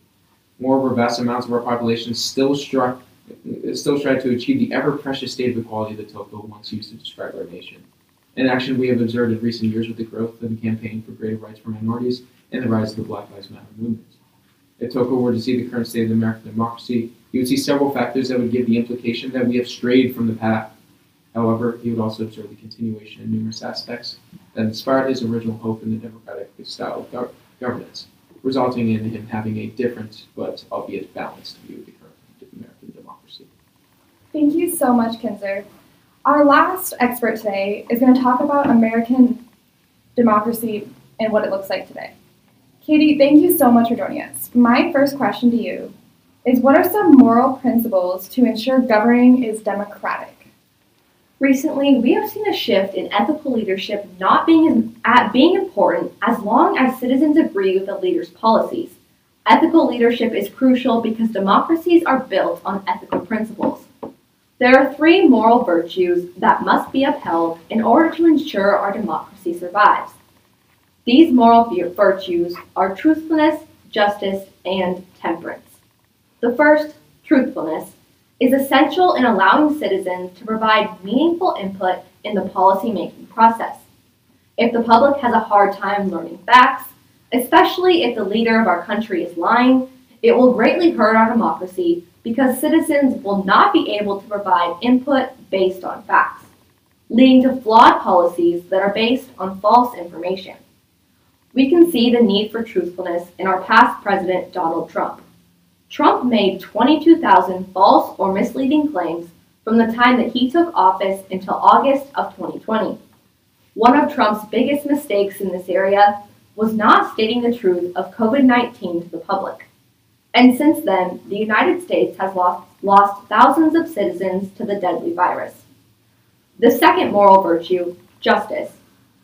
Moreover, vast amounts of our population still strive to achieve the ever-precious state of equality that Tocqueville once used to describe our nation. An action we have observed in recent years with the growth of the campaign for greater rights for minorities and the rise of the Black Lives Matter movement. If Tocqueville were to see the current state of American democracy, he would see several factors that would give the implication that we have strayed from the path. However, he would also observe the continuation in numerous aspects that inspired his original hope in the democratic style of governance, resulting in him having a different, but albeit balanced, view of the current American democracy. Thank you so much, Kinzer. Our last expert today is going to talk about American democracy and what it looks like today. Katie, thank you so much for joining us. My first question to you is, what are some moral principles to ensure governing is democratic? Recently, we have seen a shift in ethical leadership not being important as long as citizens agree with the leader's policies. Ethical leadership is crucial because democracies are built on ethical principles. There are three moral virtues that must be upheld in order to ensure our democracy survives. These moral virtues are truthfulness, justice, and temperance. The first, truthfulness, is essential in allowing citizens to provide meaningful input in the policy-making process. If the public has a hard time learning facts, especially if the leader of our country is lying, it will greatly hurt our democracy because citizens will not be able to provide input based on facts, leading to flawed policies that are based on false information. We can see the need for truthfulness in our past president, Donald Trump. Trump made 22,000 false or misleading claims from the time that he took office until August of 2020. One of Trump's biggest mistakes in this area was not stating the truth of COVID-19 to the public. And since then, the United States has lost thousands of citizens to the deadly virus. The second moral virtue, justice,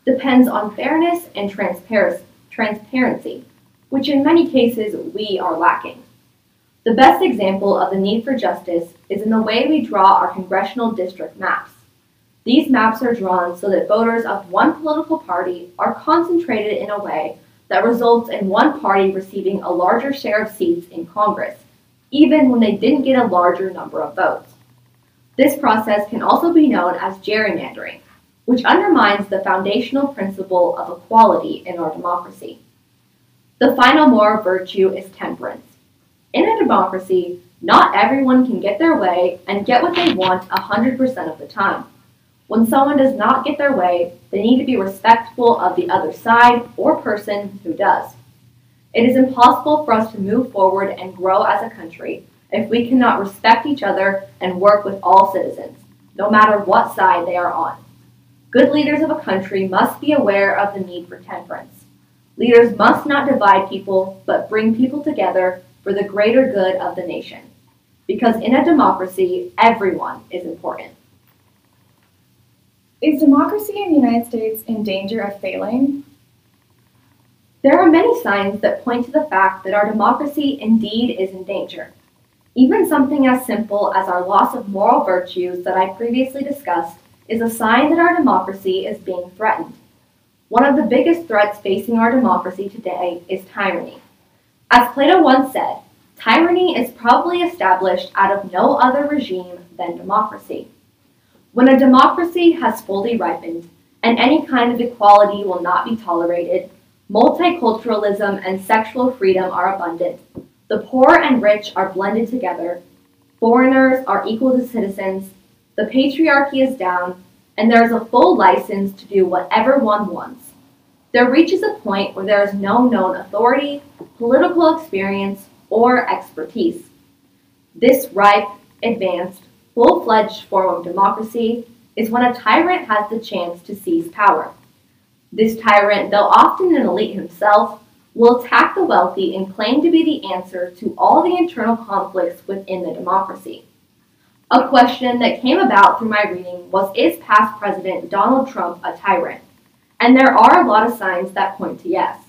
depends on fairness and transparency, which in many cases we are lacking. The best example of the need for justice is in the way we draw our congressional district maps. These maps are drawn so that voters of one political party are concentrated in a way that results in one party receiving a larger share of seats in Congress, even when they didn't get a larger number of votes. This process can also be known as gerrymandering, which undermines the foundational principle of equality in our democracy. The final moral virtue is temperance. In a democracy, not everyone can get their way and get what they want 100% of the time. When someone does not get their way, they need to be respectful of the other side or person who does. It is impossible for us to move forward and grow as a country if we cannot respect each other and work with all citizens, no matter what side they are on. Good leaders of a country must be aware of the need for temperance. Leaders must not divide people, but bring people together for the greater good of the nation. Because in a democracy, everyone is important. Is democracy in the United States in danger of failing? There are many signs that point to the fact that our democracy indeed is in danger. Even something as simple as our loss of moral virtues that I previously discussed is a sign that our democracy is being threatened. One of the biggest threats facing our democracy today is tyranny. As Plato once said, tyranny is probably established out of no other regime than democracy. When a democracy has fully ripened, and any kind of equality will not be tolerated, multiculturalism and sexual freedom are abundant, the poor and rich are blended together, foreigners are equal to citizens, the patriarchy is down, and there is a full license to do whatever one wants. There reaches a point where there is no known authority, political experience, or expertise. This ripe, advanced, full-fledged form of democracy is when a tyrant has the chance to seize power. This tyrant, though often an elite himself, will attack the wealthy and claim to be the answer to all the internal conflicts within the democracy. A question that came about through my reading was, is past President Donald Trump a tyrant? And there are a lot of signs that point to yes.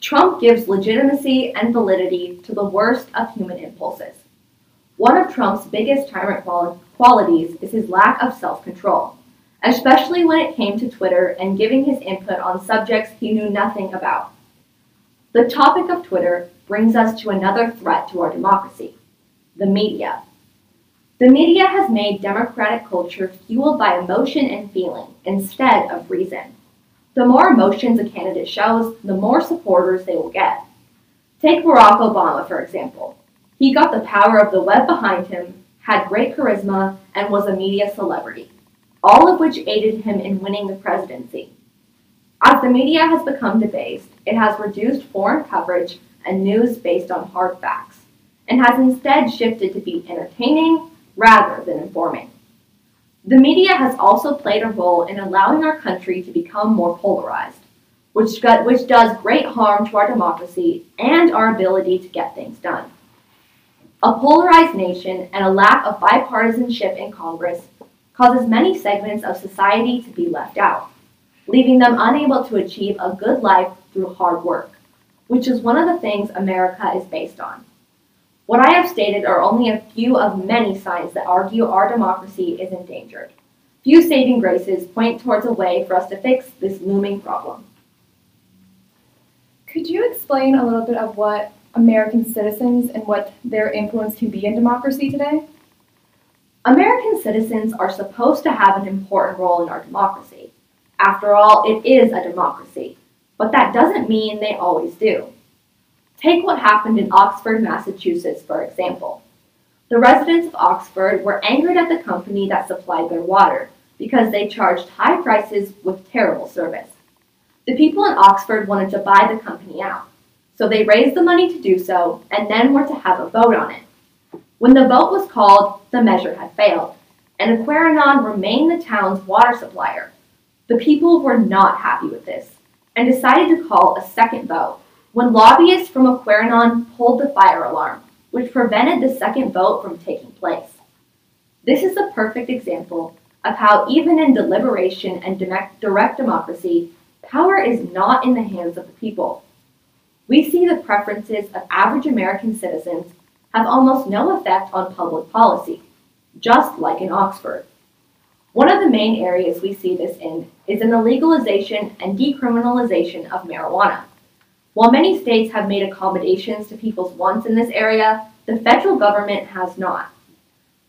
Trump gives legitimacy and validity to the worst of human impulses. One of Trump's biggest tyrant qualities is his lack of self-control, especially when it came to Twitter and giving his input on subjects he knew nothing about. The topic of Twitter brings us to another threat to our democracy, the media. The media has made democratic culture fueled by emotion and feeling instead of reason. The more emotions a candidate shows, the more supporters they will get. Take Barack Obama, for example. He got the power of the web behind him, had great charisma, and was a media celebrity, all of which aided him in winning the presidency. As the media has become debased, it has reduced foreign coverage and news based on hard facts, and has instead shifted to be entertaining rather than informing. The media has also played a role in allowing our country to become more polarized, which does great harm to our democracy and our ability to get things done. A polarized nation and a lack of bipartisanship in Congress causes many segments of society to be left out, leaving them unable to achieve a good life through hard work, which is one of the things America is based on. What I have stated are only a few of many signs that argue our democracy is endangered. Few saving graces point towards a way for us to fix this looming problem. Could you explain a little bit of what American citizens and what their influence can be in democracy today? American citizens are supposed to have an important role in our democracy. After all, it is a democracy, but that doesn't mean they always do. Take what happened in Oxford, Massachusetts, for example. The residents of Oxford were angered at the company that supplied their water because they charged high prices with terrible service. The people in Oxford wanted to buy the company out, so they raised the money to do so and then were to have a vote on it. When the vote was called, the measure had failed, and Aquarinon remained the town's water supplier. The people were not happy with this and decided to call a second vote, when lobbyists from Aquarinon pulled the fire alarm, which prevented the second vote from taking place. This is the perfect example of how even in deliberation and direct democracy, power is not in the hands of the people. We see the preferences of average American citizens have almost no effect on public policy, just like in Oxford. One of the main areas we see this in is in the legalization and decriminalization of marijuana. While many states have made accommodations to people's wants in this area, the federal government has not.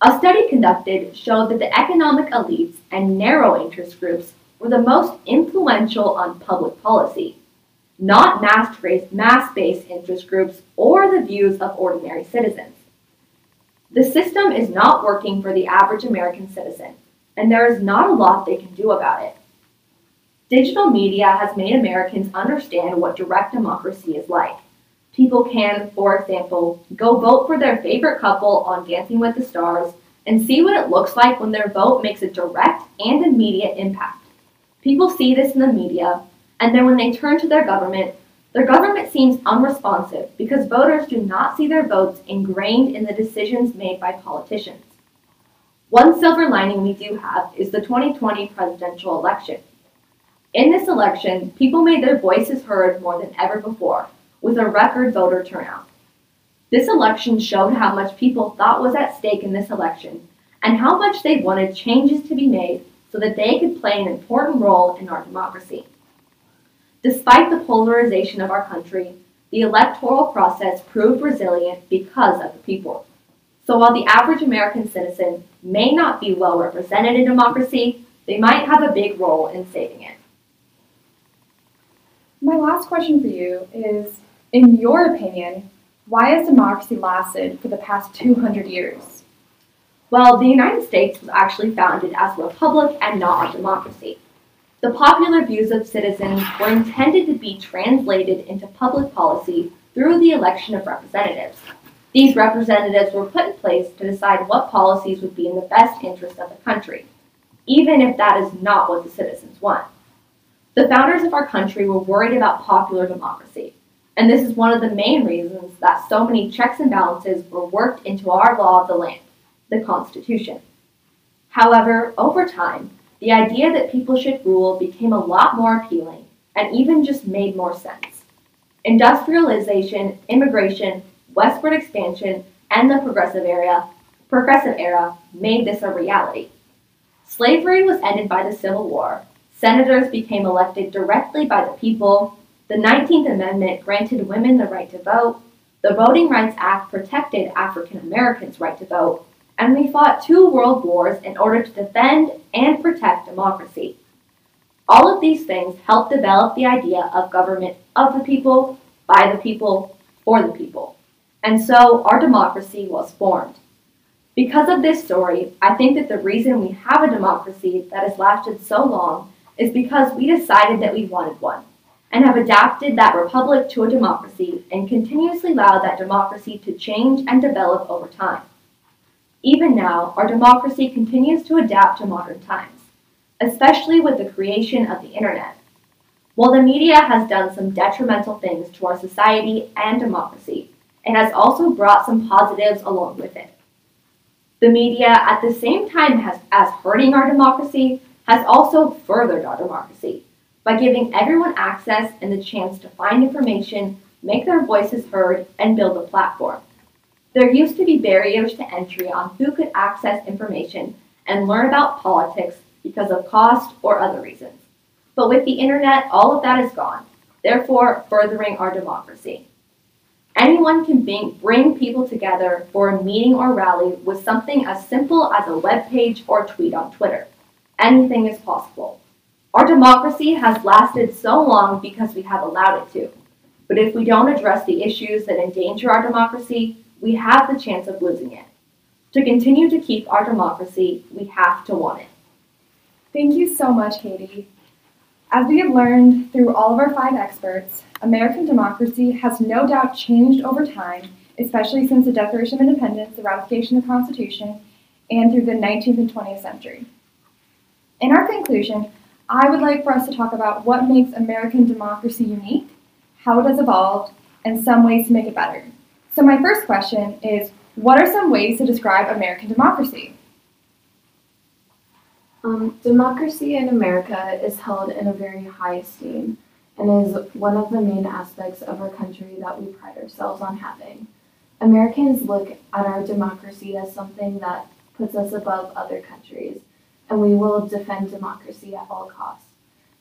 A study conducted showed that the economic elites and narrow interest groups were the most influential on public policy, not mass-based interest groups or the views of ordinary citizens. The system is not working for the average American citizen, and there is not a lot they can do about it. Digital media has made Americans understand what direct democracy is like. People can, for example, go vote for their favorite couple on Dancing with the Stars and see what it looks like when their vote makes a direct and immediate impact. People see this in the media, and then when they turn to their government seems unresponsive because voters do not see their votes ingrained in the decisions made by politicians. One silver lining we do have is the 2020 presidential election. In this election, people made their voices heard more than ever before, with a record voter turnout. This election showed how much people thought was at stake in this election, and how much they wanted changes to be made so that they could play an important role in our democracy. Despite the polarization of our country, the electoral process proved resilient because of the people. So while the average American citizen may not be well represented in democracy, they might have a big role in saving it. My last question for you is, in your opinion, why has democracy lasted for the past 200 years? Well, the United States was actually founded as a republic and not a democracy. The popular views of citizens were intended to be translated into public policy through the election of representatives. These representatives were put in place to decide what policies would be in the best interest of the country, even if that is not what the citizens want. The founders of our country were worried about popular democracy, and this is one of the main reasons that so many checks and balances were worked into our law of the land, the Constitution. However, over time, the idea that people should rule became a lot more appealing and even just made more sense. Industrialization, immigration, westward expansion, and the progressive era made this a reality. Slavery was ended by the Civil War. Senators became elected directly by the people, the 19th Amendment granted women the right to vote, the Voting Rights Act protected African Americans' right to vote, and we fought 2 world wars in order to defend and protect democracy. All of these things helped develop the idea of government of the people, by the people, for the people. And so our democracy was formed. Because of this story, I think that the reason we have a democracy that has lasted so long is because we decided that we wanted one, and have adapted that republic to a democracy and continuously allowed that democracy to change and develop over time. Even now, our democracy continues to adapt to modern times, especially with the creation of the internet. While the media has done some detrimental things to our society and democracy, it has also brought some positives along with it. The media, at the same time as hurting our democracy, has also furthered our democracy by giving everyone access and the chance to find information, make their voices heard, and build a platform. There used to be barriers to entry on who could access information and learn about politics because of cost or other reasons. But with the internet, all of that is gone, therefore furthering our democracy. Anyone can bring people together for a meeting or rally with something as simple as a web page or tweet on Twitter. Anything is possible. Our democracy has lasted so long because we have allowed it to. But if we don't address the issues that endanger our democracy, we have the chance of losing it. To continue to keep our democracy, we have to want it. Thank you so much, Katie. As we have learned through all of our 5 experts, American democracy has no doubt changed over time, especially since the Declaration of Independence, the ratification of the Constitution, and through the 19th and 20th century. In our conclusion, I would like for us to talk about what makes American democracy unique, how it has evolved, and some ways to make it better. So my first question is, what are some ways to describe American democracy? Democracy in America is held in a very high esteem, and is one of the main aspects of our country that we pride ourselves on having. Americans look at our democracy as something that puts us above other countries, and we will defend democracy at all costs.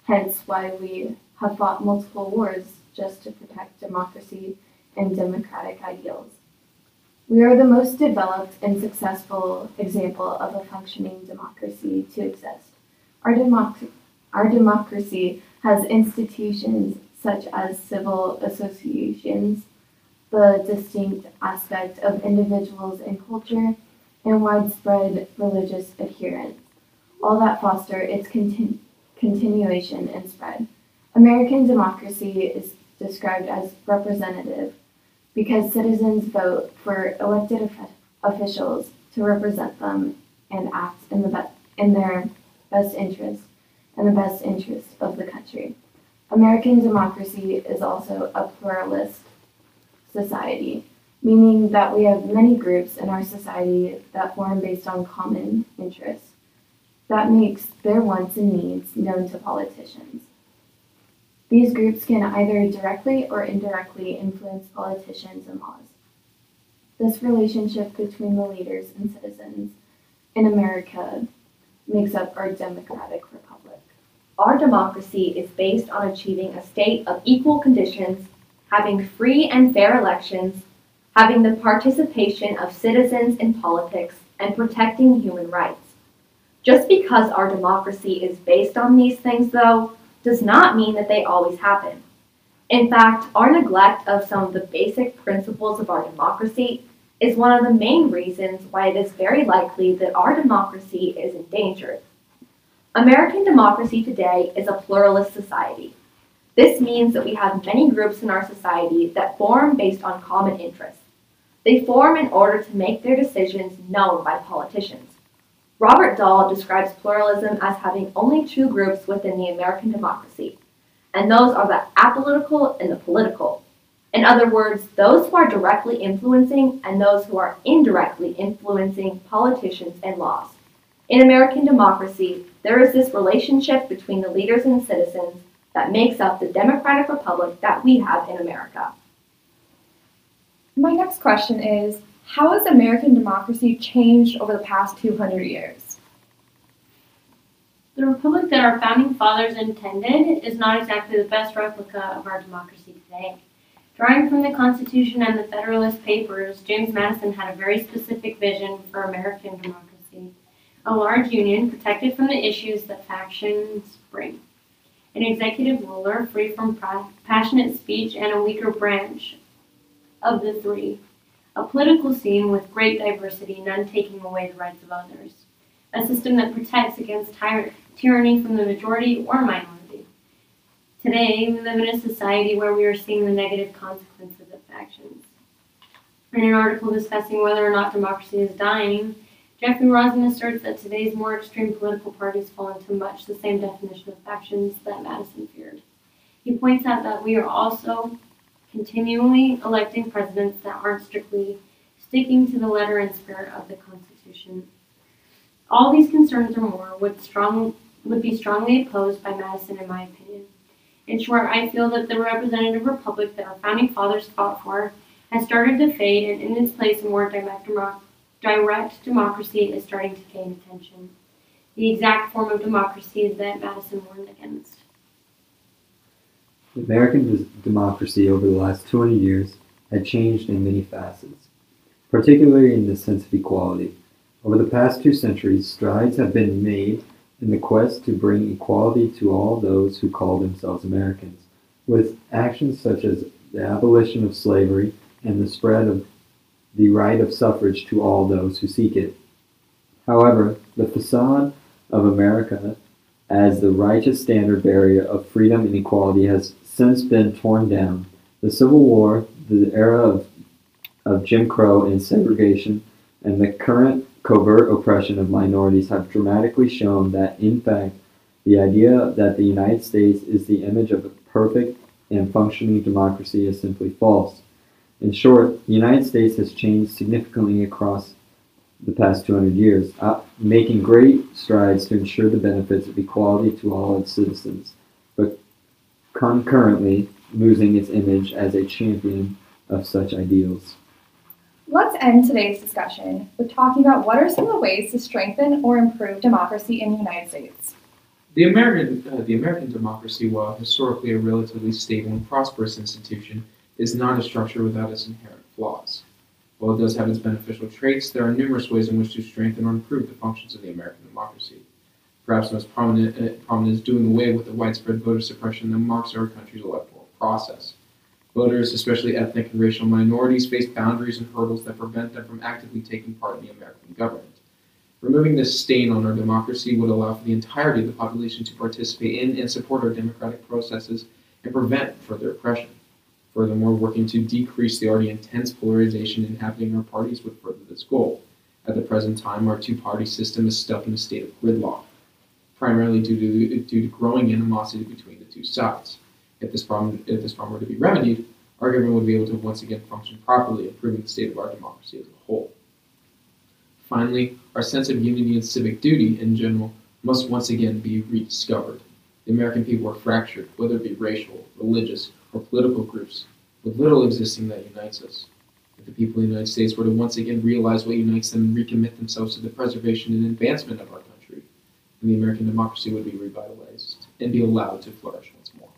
Hence why we have fought multiple wars just to protect democracy and democratic ideals. We are the most developed and successful example of a functioning democracy to exist. Our democracy has institutions such as civil associations, the distinct aspect of individuals and culture, and widespread religious adherence, all that foster its continuation and spread. American democracy is described as representative because citizens vote for elected officials to represent them and act in their best interest and the best interest of the country. American democracy is also a pluralist society, meaning that we have many groups in our society that form based on common interests. That makes their wants and needs known to politicians. These groups can either directly or indirectly influence politicians and laws. This relationship between the leaders and citizens in America makes up our democratic republic. Our democracy is based on achieving a state of equal conditions, having free and fair elections, having the participation of citizens in politics, and protecting human rights. Just because our democracy is based on these things, though, does not mean that they always happen. In fact, our neglect of some of the basic principles of our democracy is one of the main reasons why it is very likely that our democracy is endangered. American democracy today is a pluralist society. This means that we have many groups in our society that form based on common interests. They form in order to make their decisions known by politicians. Robert Dahl describes pluralism as having only two groups within the American democracy, and those are the apolitical and the political. In other words, those who are directly influencing and those who are indirectly influencing politicians and laws. In American democracy, there is this relationship between the leaders and citizens that makes up the democratic republic that we have in America. My next question is, how has American democracy changed over the past 200 years? The republic that our founding fathers intended is not exactly the best replica of our democracy today. Drawing from the Constitution and the Federalist Papers, James Madison had a very specific vision for American democracy, a large union protected from the issues that factions bring, an executive ruler free from passionate speech and a weaker branch of the three, a political scene with great diversity, none taking away the rights of others, a system that protects against tyranny from the majority or minority. Today, we live in a society where we are seeing the negative consequences of factions. In an article discussing whether or not democracy is dying, Jeffrey Rosen asserts that today's more extreme political parties fall into much the same definition of factions that Madison feared. He points out that we are also continually electing presidents that aren't strictly sticking to the letter and spirit of the Constitution. All these concerns or more would be strongly opposed by Madison, in my opinion. In short, I feel that the representative republic that our founding fathers fought for has started to fade, and in its place, a more direct democracy is starting to gain attention, the exact form of democracy that Madison warned against. American democracy over the last 200 years had changed in many facets, particularly in the sense of equality. Over the past two centuries, strides have been made in the quest to bring equality to all those who call themselves Americans, with actions such as the abolition of slavery and the spread of the right of suffrage to all those who seek it. However, the facade of America as the righteous standard bearer of freedom and equality has since been torn down. The Civil War, the era of Jim Crow and segregation, and the current covert oppression of minorities have dramatically shown that, in fact, the idea that the United States is the image of a perfect and functioning democracy is simply false. In short, the United States has changed significantly across the past 200 years, making great strides to ensure the benefits of equality to all its citizens, but concurrently losing its image as a champion of such ideals. Let's end today's discussion with talking about what are some of the ways to strengthen or improve democracy in the United States. The American democracy, while historically a relatively stable and prosperous institution, is not a structure without its inherent flaws. While it does have its beneficial traits, there are numerous ways in which to strengthen or improve the functions of the American democracy. Perhaps most prominent is doing away with the widespread voter suppression that marks our country's electoral process. Voters, especially ethnic and racial minorities, face boundaries and hurdles that prevent them from actively taking part in the American government. Removing this stain on our democracy would allow for the entirety of the population to participate in and support our democratic processes and prevent further oppression. Furthermore, working to decrease the already intense polarization inhabiting our parties would further this goal. At the present time, our two-party system is stuck in a state of gridlock, primarily due to growing animosity between the two sides. If this problem were to be remedied, our government would be able to once again function properly, improving the state of our democracy as a whole. Finally, our sense of unity and civic duty in general must once again be rediscovered. The American people are fractured, whether it be racial, religious, or political groups, with little existing that unites us. If the people of the United States were to once again realize what unites them and recommit themselves to the preservation and advancement of our country, then the American democracy would be revitalized and be allowed to flourish once more.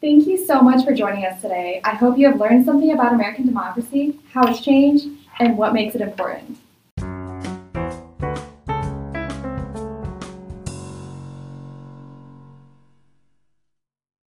Thank you so much for joining us today. I hope you have learned something about American democracy, how it's changed, and what makes it important.